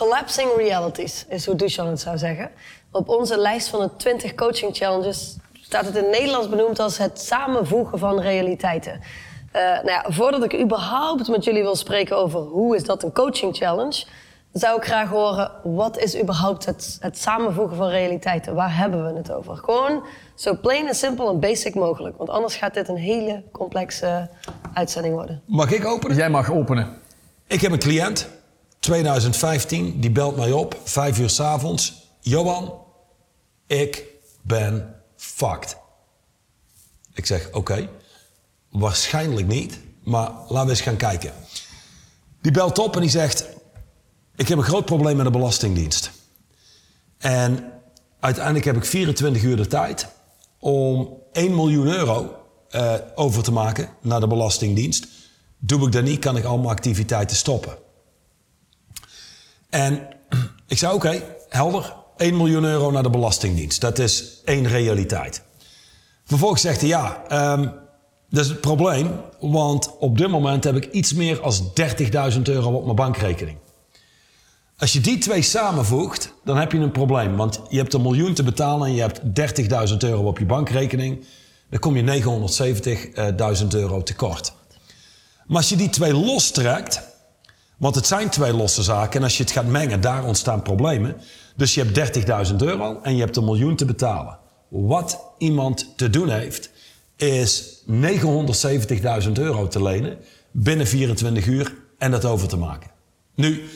Collapsing realities is hoe Dushan het zou zeggen. Op onze lijst van de 20 coaching challenges staat het in het Nederlands benoemd als het samenvoegen van realiteiten. Voordat ik überhaupt met jullie wil spreken over hoe is dat een coaching challenge, zou ik graag horen, wat is überhaupt het samenvoegen van realiteiten? Waar hebben we het over? Gewoon zo plain en simpel en basic mogelijk. Want anders gaat dit een hele complexe uitzending worden. Mag ik openen? Jij mag openen. Ik heb een cliënt, 2015, die belt mij op, 5 uur 's avonds. Johan, ik ben fucked. Ik zeg, oké, waarschijnlijk niet, maar laten we eens gaan kijken. Die belt op en die zegt, ik heb een groot probleem met de Belastingdienst. En uiteindelijk heb ik 24 uur de tijd om 1 miljoen euro over te maken naar de Belastingdienst. Doe ik dat niet, kan ik al mijn activiteiten stoppen. En ik zei, oké, helder, 1 miljoen euro naar de Belastingdienst. Dat is 1 realiteit. Vervolgens zegt hij, dat is het probleem, want op dit moment heb ik iets meer dan 30.000 euro op mijn bankrekening. Als je die twee samenvoegt, dan heb je een probleem. Want je hebt 1 miljoen te betalen en je hebt 30.000 euro op je bankrekening. Dan kom je 970.000 euro tekort. Maar als je die twee lostrekt, want het zijn twee losse zaken. En als je het gaat mengen, daar ontstaan problemen. Dus je hebt 30.000 euro en je hebt 1 miljoen te betalen. Wat iemand te doen heeft, is 970.000 euro te lenen binnen 24 uur en dat over te maken. Nu,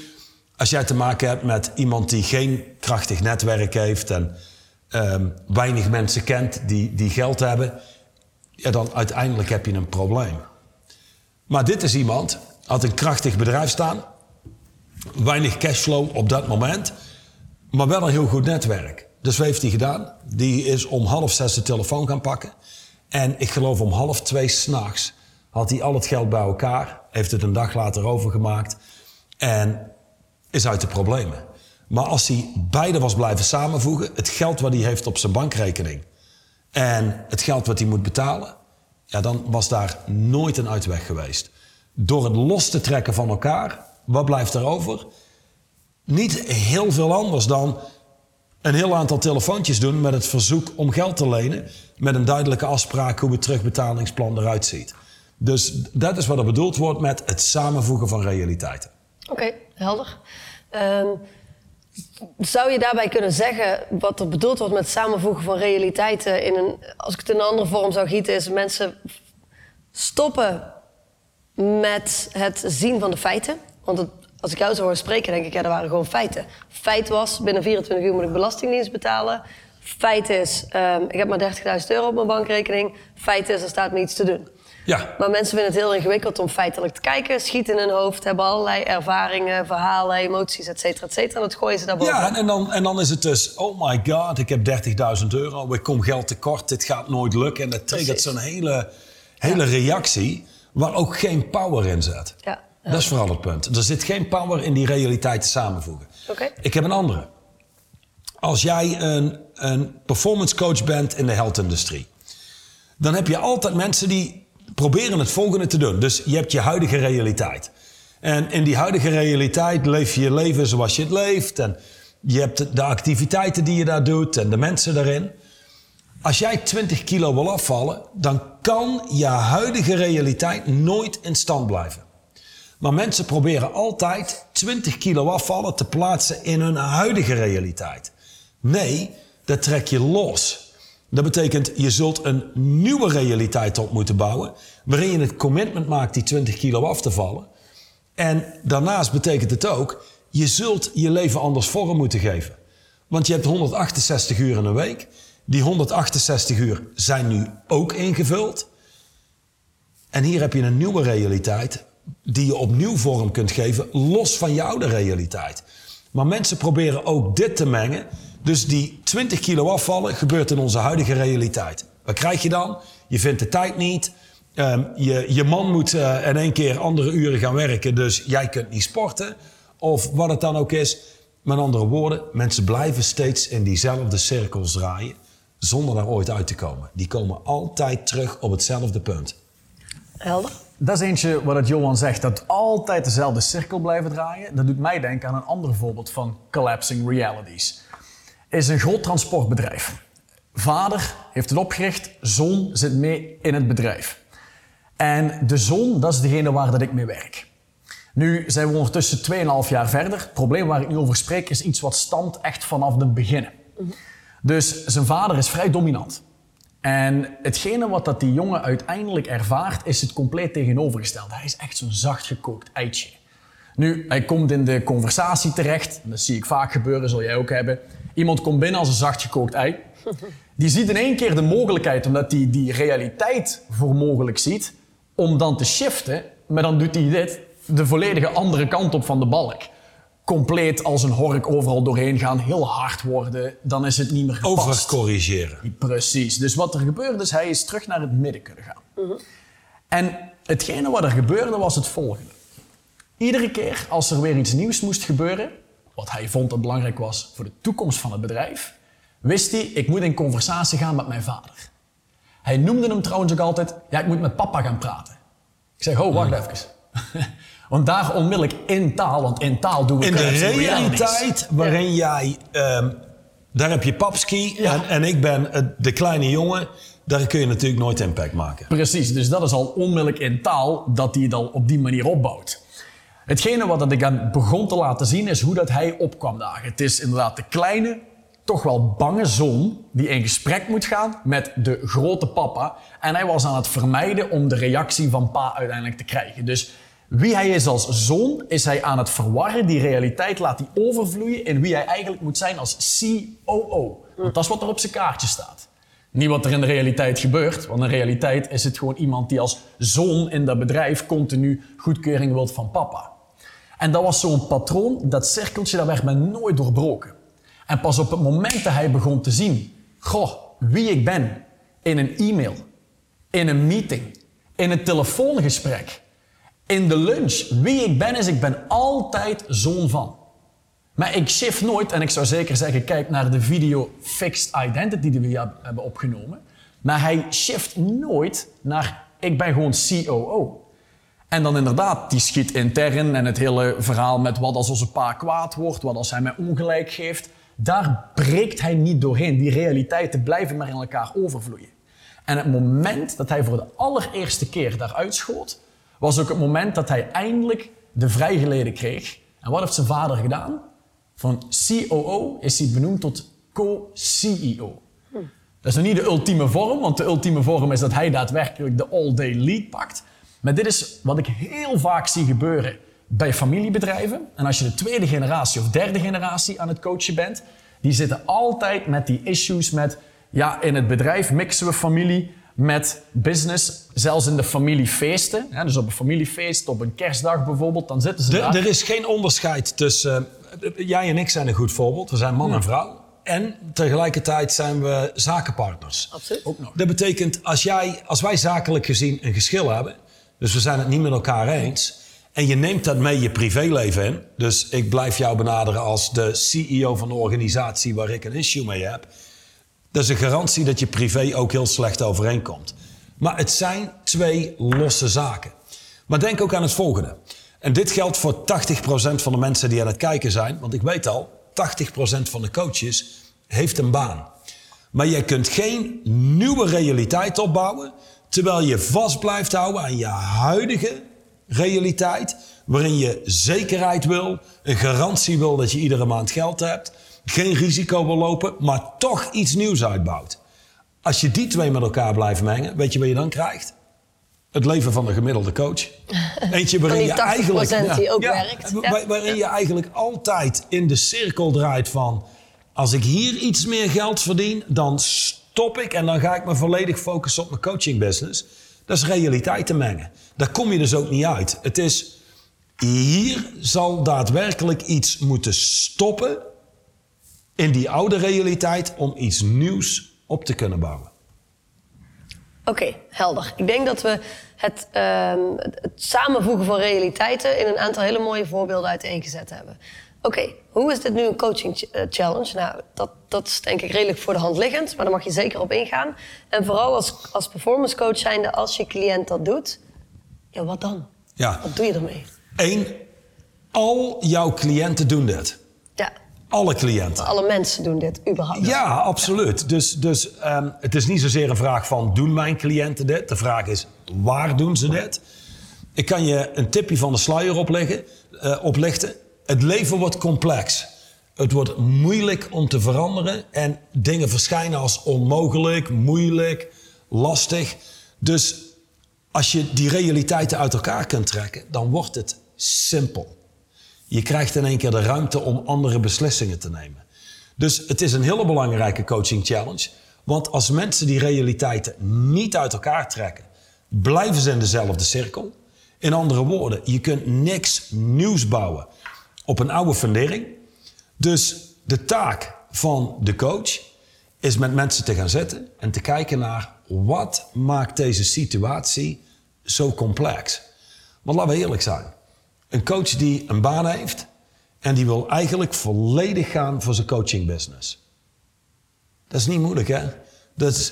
als jij te maken hebt met iemand die geen krachtig netwerk heeft en weinig mensen kent die geld hebben, ja, dan uiteindelijk heb je een probleem. Maar dit is iemand, had een krachtig bedrijf staan, weinig cashflow op dat moment, maar wel een heel goed netwerk. Dus wat heeft hij gedaan? Die is om 5:30 de telefoon gaan pakken en ik geloof om 1:30 s'nachts had hij al het geld bij elkaar, heeft het een dag later overgemaakt en is uit de problemen. Maar als hij beide was blijven samenvoegen, het geld wat hij heeft op zijn bankrekening en het geld wat hij moet betalen, ja, dan was daar nooit een uitweg geweest. Door het los te trekken van elkaar, wat blijft er over? Niet heel veel anders dan een heel aantal telefoontjes doen met het verzoek om geld te lenen, met een duidelijke afspraak hoe het terugbetalingsplan eruit ziet. Dus dat is wat er bedoeld wordt met het samenvoegen van realiteiten. Oké, helder. Zou je daarbij kunnen zeggen wat er bedoeld wordt met samenvoegen van realiteiten? Als ik het in een andere vorm zou gieten, is mensen stoppen met het zien van de feiten. Want als ik jou zou horen spreken, denk ik, ja, dat waren gewoon feiten. Feit was, binnen 24 uur moet ik belastingdienst betalen. Feit is, ik heb maar 30.000 euro op mijn bankrekening. Feit is, er staat me iets te doen. Ja. Maar mensen vinden het heel ingewikkeld om feitelijk te kijken, schieten in hun hoofd, hebben allerlei ervaringen, verhalen, emoties, et cetera, en dat gooien ze daarboven. Ja, en dan is het dus, oh my god, ik heb 30.000 euro, ik kom geld tekort, dit gaat nooit lukken. En dat triggert zo'n hele reactie waar ook geen power in zit. Ja. Dat is vooral het punt. Er zit geen power in die realiteit te samenvoegen. Okay. Ik heb een andere. Als jij een performance coach bent in de health-industrie, dan heb je altijd mensen die proberen het volgende te doen. Dus je hebt je huidige realiteit. En in die huidige realiteit leef je je leven zoals je het leeft. En je hebt de activiteiten die je daar doet en de mensen daarin. Als jij 20 kilo wil afvallen, dan kan je huidige realiteit nooit in stand blijven. Maar mensen proberen altijd 20 kilo afvallen te plaatsen in hun huidige realiteit. Nee, dat trek je los. Dat betekent, je zult een nieuwe realiteit op moeten bouwen, waarin je het commitment maakt die 20 kilo af te vallen. En daarnaast betekent het ook, je zult je leven anders vorm moeten geven. Want je hebt 168 uur in een week. Die 168 uur zijn nu ook ingevuld. En hier heb je een nieuwe realiteit die je opnieuw vorm kunt geven, los van je oude realiteit. Maar mensen proberen ook dit te mengen. Dus die 20 kilo afvallen gebeurt in onze huidige realiteit. Wat krijg je dan? Je vindt de tijd niet. Je man moet in één keer andere uren gaan werken, dus jij kunt niet sporten. Of wat het dan ook is. Met andere woorden, mensen blijven steeds in diezelfde cirkels draaien, zonder daar ooit uit te komen. Die komen altijd terug op hetzelfde punt. Helder. Dat is eentje wat Johan zegt, dat altijd dezelfde cirkel blijven draaien. Dat doet mij denken aan een ander voorbeeld van collapsing realities. Is een groot transportbedrijf. Vader heeft het opgericht, zoon zit mee in het bedrijf. En de zoon, dat is degene waar dat ik mee werk. Nu zijn we ondertussen 2,5 jaar verder. Het probleem waar ik nu over spreek is iets wat stamt echt vanaf het begin. Dus zijn vader is vrij dominant. En hetgene wat dat die jongen uiteindelijk ervaart, is het compleet tegenovergestelde. Hij is echt zo'n zachtgekookt eitje. Nu, hij komt in de conversatie terecht. Dat zie ik vaak gebeuren, zal jij ook hebben. Iemand komt binnen als een zachtgekookt ei. Die ziet in één keer de mogelijkheid, omdat hij die realiteit voor mogelijk ziet, om dan te shiften. Maar dan doet hij dit, de volledige andere kant op van de balk. Compleet als een hork overal doorheen gaan, heel hard worden, dan is het niet meer gepast. Overcorrigeren. Precies. Dus wat er gebeurde is, hij is terug naar het midden kunnen gaan. En hetgene wat er gebeurde was het volgende. Iedere keer als er weer iets nieuws moest gebeuren, wat hij vond dat belangrijk was voor de toekomst van het bedrijf, wist hij, ik moet in conversatie gaan met mijn vader. Hij noemde hem trouwens ook altijd, ja, ik moet met papa gaan praten. Ik zeg, wacht even. Want daar onmiddellijk in taal, want in taal doen we... In de realiteit waarin jij... daar heb je papski en ik ben de kleine jongen. Daar kun je natuurlijk nooit impact maken. Precies, dus dat is al onmiddellijk in taal dat hij het al op die manier opbouwt. Hetgene wat ik aan begon te laten zien is hoe dat hij opkwam daar. Het is inderdaad de kleine, toch wel bange zoon die in gesprek moet gaan met de grote papa. En hij was aan het vermijden om de reactie van pa uiteindelijk te krijgen. Dus wie hij is als zoon, is hij aan het verwarren. Die realiteit laat hij overvloeien in wie hij eigenlijk moet zijn als COO. Want dat is wat er op zijn kaartje staat. Niet wat er in de realiteit gebeurt, want in de realiteit is het gewoon iemand die als zoon in dat bedrijf continu goedkeuring wilt van papa. En dat was zo'n patroon, dat cirkeltje, dat werd maar nooit doorbroken. En pas op het moment dat hij begon te zien, wie ik ben, in een e-mail, in een meeting, in een telefoongesprek, in de lunch, wie ik ben is, ik ben altijd zoon van. Maar ik shift nooit, en ik zou zeker zeggen, kijk naar de video Fixed Identity die we hebben opgenomen. Maar hij shift nooit naar, ik ben gewoon COO. En dan inderdaad, die schiet intern en het hele verhaal met wat als onze pa kwaad wordt, wat als hij mij ongelijk geeft. Daar breekt hij niet doorheen. Die realiteiten blijven maar in elkaar overvloeien. En het moment dat hij voor de allereerste keer daaruit schoot, was ook het moment dat hij eindelijk de vrijgeleide kreeg. En wat heeft zijn vader gedaan? Van COO is hij benoemd tot co-CEO. Dat is nog niet de ultieme vorm, want de ultieme vorm is dat hij daadwerkelijk de all-day lead pakt. Maar dit is wat ik heel vaak zie gebeuren bij familiebedrijven. En als je de tweede generatie of derde generatie aan het coachen bent, die zitten altijd met die issues met, ja, in het bedrijf mixen we familie met business, zelfs in de familiefeesten. Ja, dus op een familiefeest, op een kerstdag bijvoorbeeld, dan zitten ze daar. Er is geen onderscheid tussen... jij en ik zijn een goed voorbeeld. We zijn man en vrouw. En tegelijkertijd zijn we zakenpartners. Absoluut. Ook nog. Dat betekent, als wij zakelijk gezien een geschil hebben, dus we zijn het niet met elkaar eens, en je neemt dat mee je privéleven in, dus ik blijf jou benaderen als de CEO van de organisatie waar ik een issue mee heb, dat is een garantie dat je privé ook heel slecht overeenkomt. Maar het zijn twee losse zaken. Maar denk ook aan het volgende. En dit geldt voor 80% van de mensen die aan het kijken zijn. Want ik weet al, 80% van de coaches heeft een baan. Maar je kunt geen nieuwe realiteit opbouwen, terwijl je vast blijft houden aan je huidige realiteit, waarin je zekerheid wil, een garantie wil dat je iedere maand geld hebt, geen risico wil lopen, maar toch iets nieuws uitbouwt. Als je die twee met elkaar blijft mengen, weet je wat je dan krijgt? Het leven van de gemiddelde coach. Eentje waarin die je eigenlijk, die ook werkt. Waarin je eigenlijk altijd in de cirkel draait van, als ik hier iets meer geld verdien, dan stop ik en dan ga ik me volledig focussen op mijn coaching business. Dat is realiteit te mengen. Daar kom je dus ook niet uit. Het is, hier zal daadwerkelijk iets moeten stoppen in die oude realiteit om iets nieuws op te kunnen bouwen. Oké, helder. Ik denk dat we het samenvoegen van realiteiten in een aantal hele mooie voorbeelden uiteengezet hebben. Oké, hoe is dit nu een coaching challenge? Nou, dat is denk ik redelijk voor de hand liggend, maar daar mag je zeker op ingaan. En vooral als performance coach zijnde, als je cliënt dat doet, Ja, wat dan? Ja. Wat doe je ermee? Eén, al jouw cliënten doen dit. Ja. Alle cliënten. Alle mensen doen dit, überhaupt. Ja, absoluut. Ja. Dus het is niet zozeer een vraag van, doen mijn cliënten dit? De vraag is, waar doen ze dit? Ik kan je een tipje van de sluier oplichten. Het leven wordt complex. Het wordt moeilijk om te veranderen. En dingen verschijnen als onmogelijk, moeilijk, lastig. Dus als je die realiteiten uit elkaar kunt trekken, dan wordt het simpel. Je krijgt in één keer de ruimte om andere beslissingen te nemen. Dus het is een hele belangrijke coaching challenge. Want als mensen die realiteiten niet uit elkaar trekken, blijven ze in dezelfde cirkel. In andere woorden, je kunt niks nieuws bouwen op een oude fundering. Dus de taak van de coach is met mensen te gaan zitten en te kijken naar wat maakt deze situatie zo complex. Want laten we eerlijk zijn. Een coach die een baan heeft en die wil eigenlijk volledig gaan voor zijn coachingbusiness. Dat is niet moeilijk, hè?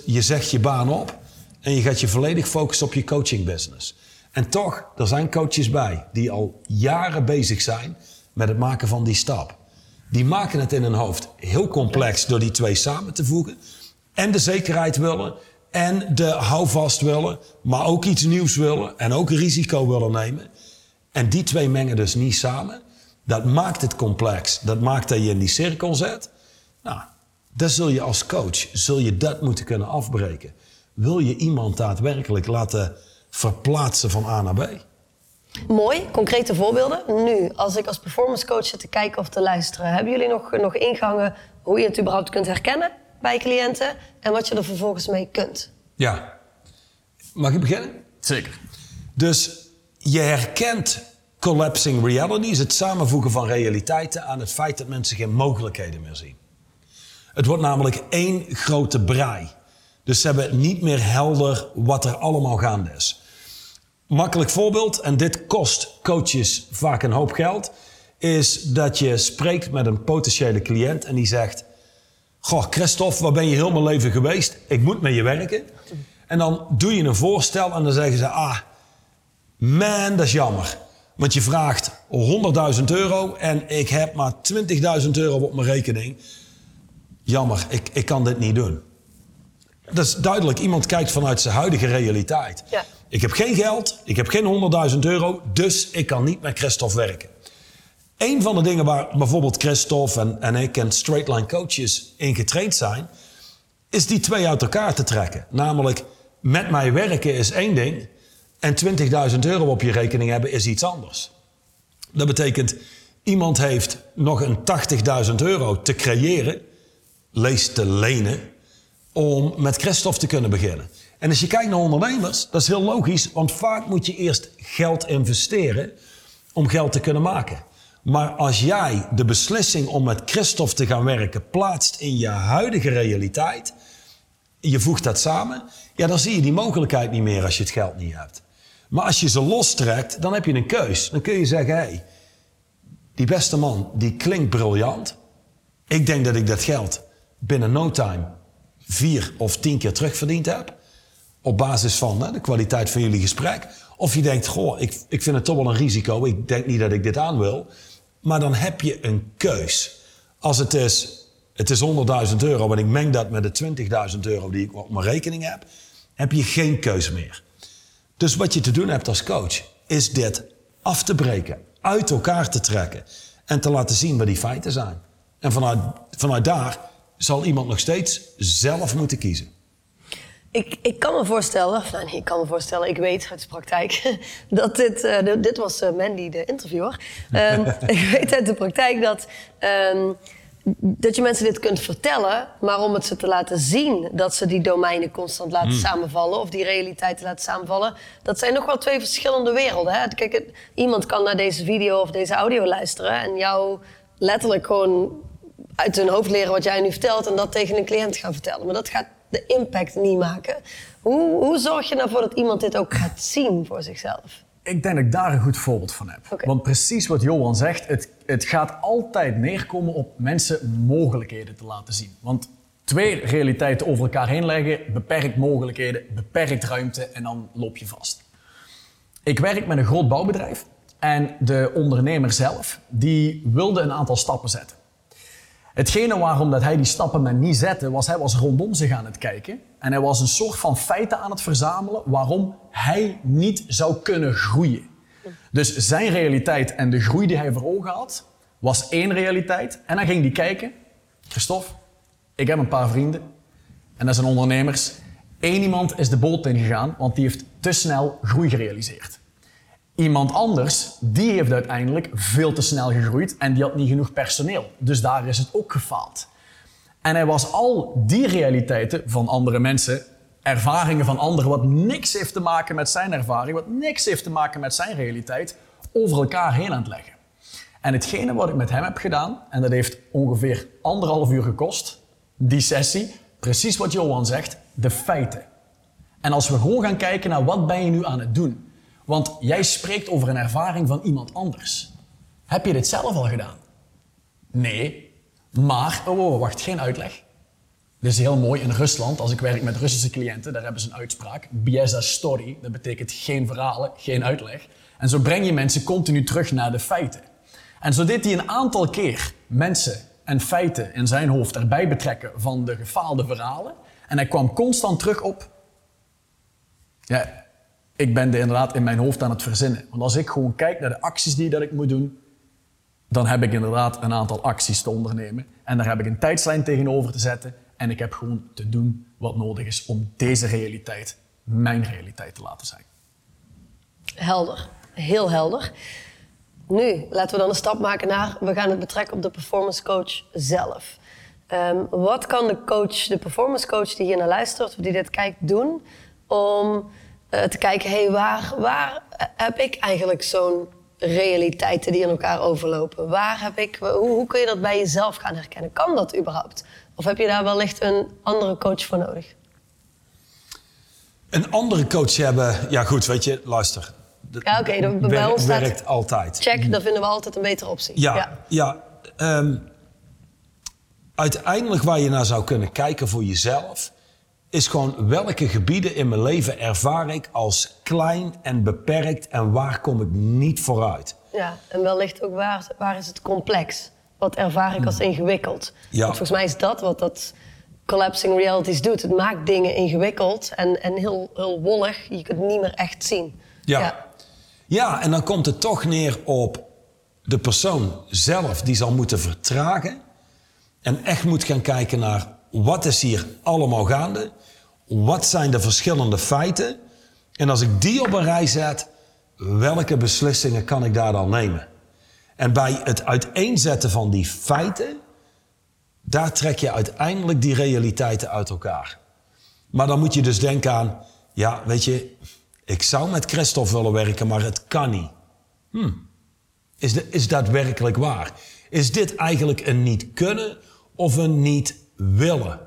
Je zegt je baan op en je gaat je volledig focussen op je coachingbusiness. En toch, er zijn coaches bij die al jaren bezig zijn met het maken van die stap. Die maken het in hun hoofd heel complex door die twee samen te voegen. En de zekerheid willen, en de houvast willen, maar ook iets nieuws willen en ook risico willen nemen. En die twee mengen dus niet samen. Dat maakt het complex. Dat maakt dat je in die cirkel zet. Nou, dat zul je als coach dat moeten kunnen afbreken. Wil je iemand daadwerkelijk laten verplaatsen van A naar B? Mooi, concrete voorbeelden. Nu, als ik als performance coach zit te kijken of te luisteren, hebben jullie nog ingangen hoe je het überhaupt kunt herkennen bij cliënten en wat je er vervolgens mee kunt? Ja. Mag ik beginnen? Zeker. Dus je herkent collapsing realities, het samenvoegen van realiteiten, aan het feit dat mensen geen mogelijkheden meer zien. Het wordt namelijk één grote braai. Dus ze hebben niet meer helder wat er allemaal gaande is. Makkelijk voorbeeld, en dit kost coaches vaak een hoop geld, is dat je spreekt met een potentiële cliënt en die zegt: goh, Christophe, waar ben je heel mijn leven geweest? Ik moet met je werken. En dan doe je een voorstel en dan zeggen ze: ah, man, dat is jammer. Want je vraagt €100.000 en ik heb maar €20.000 op mijn rekening. Jammer, ik kan dit niet doen. Dat is duidelijk. Iemand kijkt vanuit zijn huidige realiteit. Ja. Ik heb geen geld, ik heb geen €100.000, dus ik kan niet met Christophe werken. Een van de dingen waar bijvoorbeeld Christophe en ik en Straight Line Coaches in getraind zijn, is die twee uit elkaar te trekken. Namelijk, met mij werken is één ding en €20.000 op je rekening hebben is iets anders. Dat betekent, iemand heeft nog een €80.000 te creëren, lees te lenen, om met Christophe te kunnen beginnen. En als je kijkt naar ondernemers, dat is heel logisch, want vaak moet je eerst geld investeren om geld te kunnen maken. Maar als jij de beslissing om met Christophe te gaan werken plaatst in je huidige realiteit, je voegt dat samen, ja, dan zie je die mogelijkheid niet meer als je het geld niet hebt. Maar als je ze lostrekt, dan heb je een keus. Dan kun je zeggen: hey, die beste man, die klinkt briljant. Ik denk dat ik dat geld binnen no time 4 of 10 keer terugverdiend heb. Op basis van de kwaliteit van jullie gesprek. Of je denkt: goh, ik vind het toch wel een risico. Ik denk niet dat ik dit aan wil. Maar dan heb je een keus. Als het is €100.000 en ik meng dat met de €20.000 die ik op mijn rekening heb, heb je geen keus meer. Dus wat je te doen hebt als coach is dit af te breken, uit elkaar te trekken en te laten zien wat die feiten zijn. En vanuit daar zal iemand nog steeds zelf moeten kiezen. Ik kan me voorstellen, ik weet uit de praktijk, dat dit was Mandy, de interviewer. Ik weet uit de praktijk dat je mensen dit kunt vertellen, maar om het ze te laten zien dat ze die domeinen constant laten samenvallen of die realiteiten laten samenvallen, dat zijn nog wel twee verschillende werelden. Hè? Kijk, iemand kan naar deze video of deze audio luisteren en jou letterlijk gewoon uit hun hoofd leren wat jij nu vertelt en dat tegen een cliënt gaan vertellen. Maar dat gaat de impact niet maken. Hoe zorg je ervoor dat iemand dit ook gaat zien voor zichzelf? Ik denk dat ik daar een goed voorbeeld van heb. Okay. Want precies wat Johan zegt, het gaat altijd neerkomen op mensen mogelijkheden te laten zien. Want twee realiteiten over elkaar heen leggen, beperkt mogelijkheden, beperkt ruimte en dan loop je vast. Ik werk met een groot bouwbedrijf en de ondernemer zelf, die wilde een aantal stappen zetten. Hetgene waarom dat hij die stappen maar niet zette, was hij was rondom zich aan het kijken. En hij was een soort van feiten aan het verzamelen waarom hij niet zou kunnen groeien. Dus zijn realiteit en de groei die hij voor ogen had, was één realiteit. En dan ging hij kijken, Christophe, ik heb een paar vrienden en dat zijn ondernemers. Eén iemand is de boot ingegaan, want die heeft te snel groei gerealiseerd. Iemand anders, die heeft uiteindelijk veel te snel gegroeid en die had niet genoeg personeel. Dus daar is het ook gefaald. En hij was al die realiteiten van andere mensen, ervaringen van anderen, wat niks heeft te maken met zijn ervaring, wat niks heeft te maken met zijn realiteit, over elkaar heen aan het leggen. En hetgene wat ik met hem heb gedaan, en dat heeft ongeveer 1,5 uur gekost, die sessie, precies wat Johan zegt, de feiten. En als we gewoon gaan kijken naar wat ben je nu aan het doen? Want jij spreekt over een ervaring van iemand anders. Heb je dit zelf al gedaan? Nee, maar... Oh, wacht, geen uitleg. Dit is heel mooi in Rusland. Als ik werk met Russische cliënten, daar hebben ze een uitspraak. Bieza story, dat betekent geen verhalen, geen uitleg. En zo breng je mensen continu terug naar de feiten. En zo deed hij een aantal keer mensen en feiten in zijn hoofd erbij betrekken van de gefaalde verhalen. En hij kwam constant terug op... Ja, ik ben er inderdaad in mijn hoofd aan het verzinnen. Want als ik gewoon kijk naar de acties die dat ik moet doen, dan heb ik inderdaad een aantal acties te ondernemen. En daar heb ik een tijdslijn tegenover te zetten. En ik heb gewoon te doen wat nodig is om deze realiteit mijn realiteit te laten zijn. Helder. Heel helder. Nu, laten we dan een stap maken naar... We gaan het betrekken op de performance coach zelf. Wat kan de performance coach die hier naar luistert, of die dit kijkt, doen om... te kijken, hey, waar heb ik eigenlijk zo'n realiteiten die in elkaar overlopen? Hoe kun je dat bij jezelf gaan herkennen? Kan dat überhaupt? Of heb je daar wellicht een andere coach voor nodig? Een andere coach hebben... Ja goed, weet je, luister. Bij ons werkt staat, altijd. Check, dat vinden we altijd een betere optie. Ja. Uiteindelijk waar je naar zou kunnen kijken voor jezelf... is gewoon welke gebieden in mijn leven ervaar ik als klein en beperkt en waar kom ik niet vooruit. Ja, en wellicht ook waar is het complex? Wat ervaar ik als ingewikkeld? Ja. Want volgens mij is dat wat dat collapsing realities doet. Het maakt dingen ingewikkeld en heel, heel wollig. Je kunt het niet meer echt zien. Ja, en dan komt het toch neer op de persoon zelf die zal moeten vertragen en echt moet gaan kijken naar... Wat is hier allemaal gaande? Wat zijn de verschillende feiten? En als ik die op een rij zet, welke beslissingen kan ik daar dan nemen? En bij het uiteenzetten van die feiten, daar trek je uiteindelijk die realiteiten uit elkaar. Maar dan moet je dus denken aan, ja, weet je, ik zou met Christophe willen werken, maar het kan niet. Is dat werkelijk waar? Is dit eigenlijk een niet kunnen of een niet willen.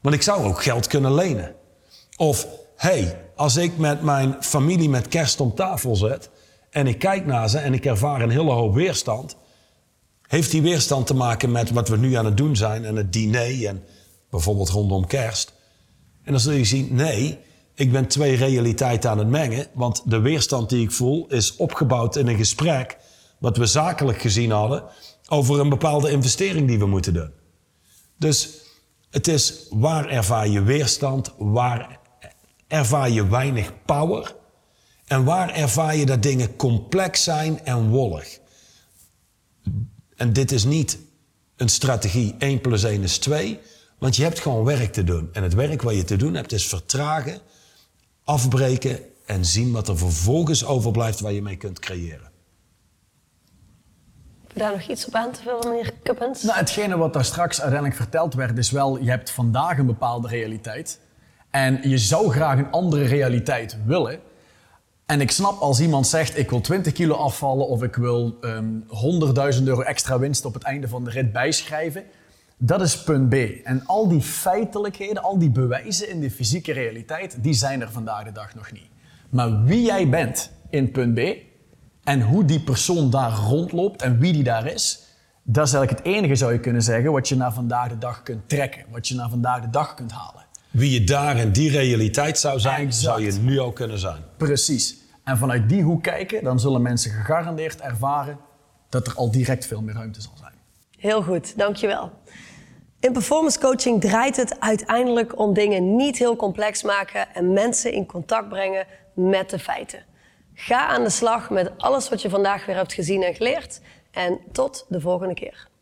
Want ik zou ook geld kunnen lenen. Of, als ik met mijn familie met kerst om tafel zet... en ik kijk naar ze en ik ervaar een hele hoop weerstand... heeft die weerstand te maken met wat we nu aan het doen zijn... en het diner en bijvoorbeeld rondom kerst. En dan zul je zien, nee, ik ben twee realiteiten aan het mengen... want de weerstand die ik voel is opgebouwd in een gesprek... wat we zakelijk gezien hadden... over een bepaalde investering die we moeten doen. Dus het is waar ervaar je weerstand, waar ervaar je weinig power... en waar ervaar je dat dingen complex zijn en wollig. En dit is niet een strategie 1 + 1 = 2... want je hebt gewoon werk te doen. En het werk wat je te doen hebt is vertragen, afbreken... en zien wat er vervolgens overblijft waar je mee kunt creëren. Daar nog iets op aan te vullen, meneer Kuppens? Nou, hetgene wat daar straks uiteindelijk verteld werd is wel... je hebt vandaag een bepaalde realiteit en je zou graag een andere realiteit willen. En ik snap als iemand zegt, ik wil 20 kilo afvallen... of ik wil €100.000 extra winst op het einde van de rit bijschrijven. Dat is punt B. En al die feitelijkheden, al die bewijzen in de fysieke realiteit... die zijn er vandaag de dag nog niet. Maar wie jij bent in punt B... en hoe die persoon daar rondloopt en wie die daar is, dat is eigenlijk het enige, zou je kunnen zeggen, wat je naar vandaag de dag kunt trekken. Wat je naar vandaag de dag kunt halen. Wie je daar in die realiteit zou zijn, exact. Zou je nu al kunnen zijn. Precies. En vanuit die hoek kijken, dan zullen mensen gegarandeerd ervaren dat er al direct veel meer ruimte zal zijn. Heel goed, dankjewel. In performance coaching draait het uiteindelijk om dingen niet heel complex maken en mensen in contact brengen met de feiten. Ga aan de slag met alles wat je vandaag weer hebt gezien en geleerd. En tot de volgende keer.